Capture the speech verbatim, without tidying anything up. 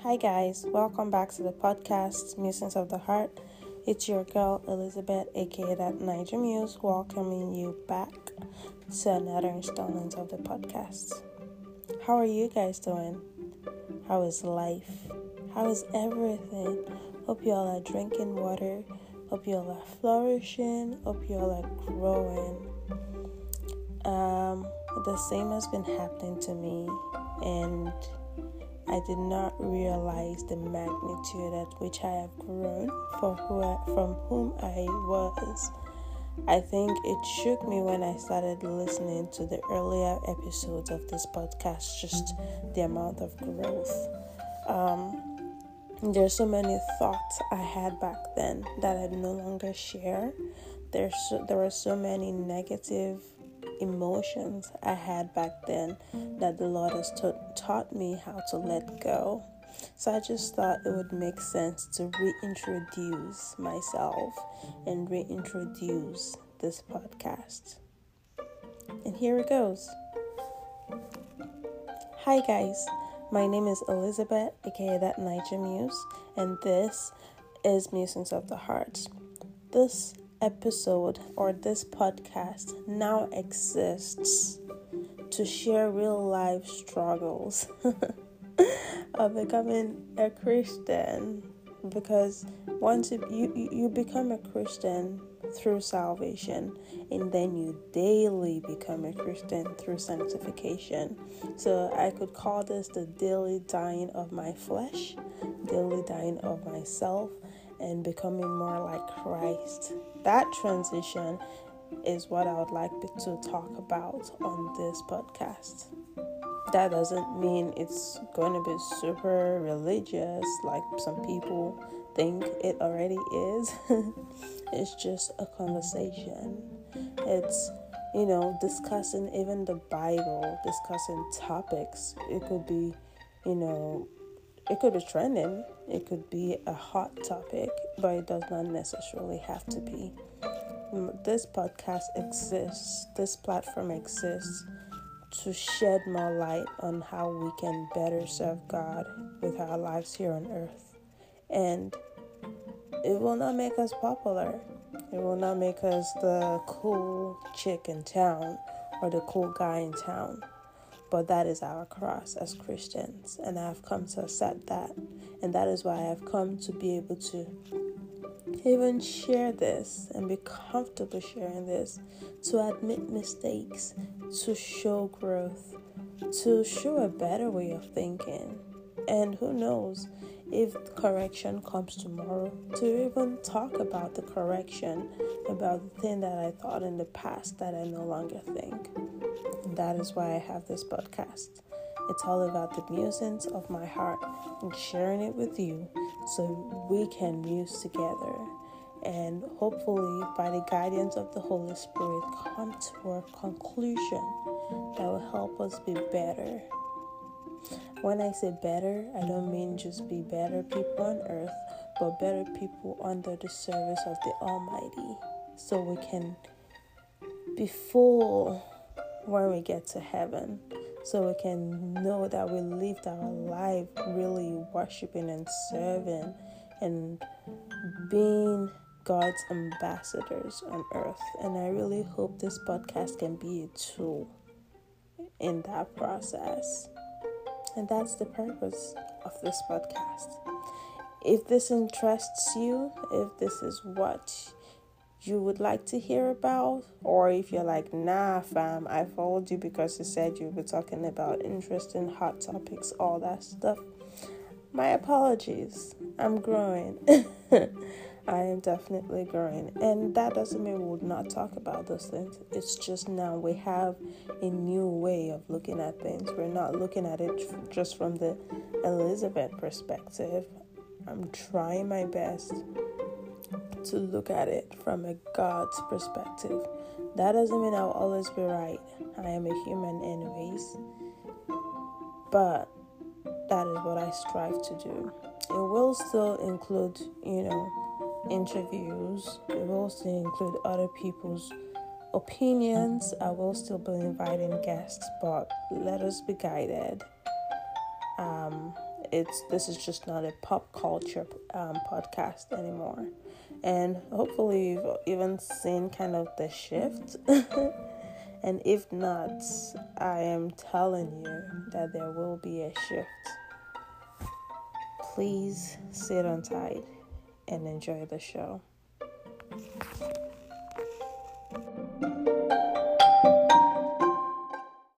Hi guys, welcome back to the podcast Musings of the Heart. It's your girl Elizabeth, aka That Niger Muse, welcoming you back to another installment of the podcast. How are you guys doing? How is life? How is everything? Hope you all are drinking water. Hope you all are flourishing. Hope you all are growing. Um, the same has been happening to me, and I did not realize the magnitude at which I have grown for who I, from whom I was. I think it shook me when I started listening to the earlier episodes of this podcast, just the amount of growth. Um, There's so many thoughts I had back then that I no longer share. There's so, there were so many negative emotions I had back then that the Lord has ta- taught me how to let go. So I just thought it would make sense to reintroduce myself and reintroduce this podcast. And here it goes. Hi guys. My name is Elizabeth, aka That Niger Muse, and this is Musings of the Heart. This episode or this podcast now exists to share real life struggles of becoming a Christian, because once you, you, you become a Christian through salvation, and then you daily become a Christian through sanctification. So I could call this the daily dying of my flesh, daily dying of myself, and becoming more like Christ. That transition is what I would like to talk about on this podcast. That doesn't mean it's going to be super religious like some people think it already is. It's just a conversation. It's, you know, discussing even the Bible, discussing topics. It could be, you know, it could be trending. It could be a hot topic, but it does not necessarily have to be. This podcast exists. This platform exists to shed more light on how we can better serve God with our lives here on earth. And it will not make us popular. It will not make us the cool chick in town or the cool guy in town. But that is our cross as Christians. And I've come to accept that. And that is why I've come to be able to even share this and be comfortable sharing this, to admit mistakes, to show growth, to show a better way of thinking. And who knows, if correction comes tomorrow, to even talk about the correction, about the thing that I thought in the past that I no longer think. And that is why I have this podcast. It's all about the musings of my heart and sharing it with you so we can muse together. And hopefully, by the guidance of the Holy Spirit, come to a conclusion that will help us be better. When I say better, I don't mean just be better people on earth, but better people under the service of the Almighty, so we can be full when we get to heaven, so we can know that we lived our life really worshiping and serving and being God's ambassadors on earth. And I really hope this podcast can be a tool in that process. And that's the purpose of this podcast. If this interests you, if this is what you would like to hear about, or if you're like, nah, fam, I followed you because you said you were talking about interesting hot topics, all that stuff, my apologies. I'm growing. I am definitely growing. And that doesn't mean we would not talk about those things. It's just now we have a new way of looking at things. We're not looking at it just from the Elizabeth perspective. I'm trying my best to look at it from a God's perspective. That doesn't mean I'll always be right. I am a human anyways. But that is what I strive to do. It will still include, you know, interviews. It will still include other people's opinions. I will still be inviting guests, but let us be guided. Um, it's this is just not a pop culture um, podcast anymore. And hopefully you've even seen kind of the shift. And if not, I am telling you that there will be a shift. Please sit on tight and enjoy the show.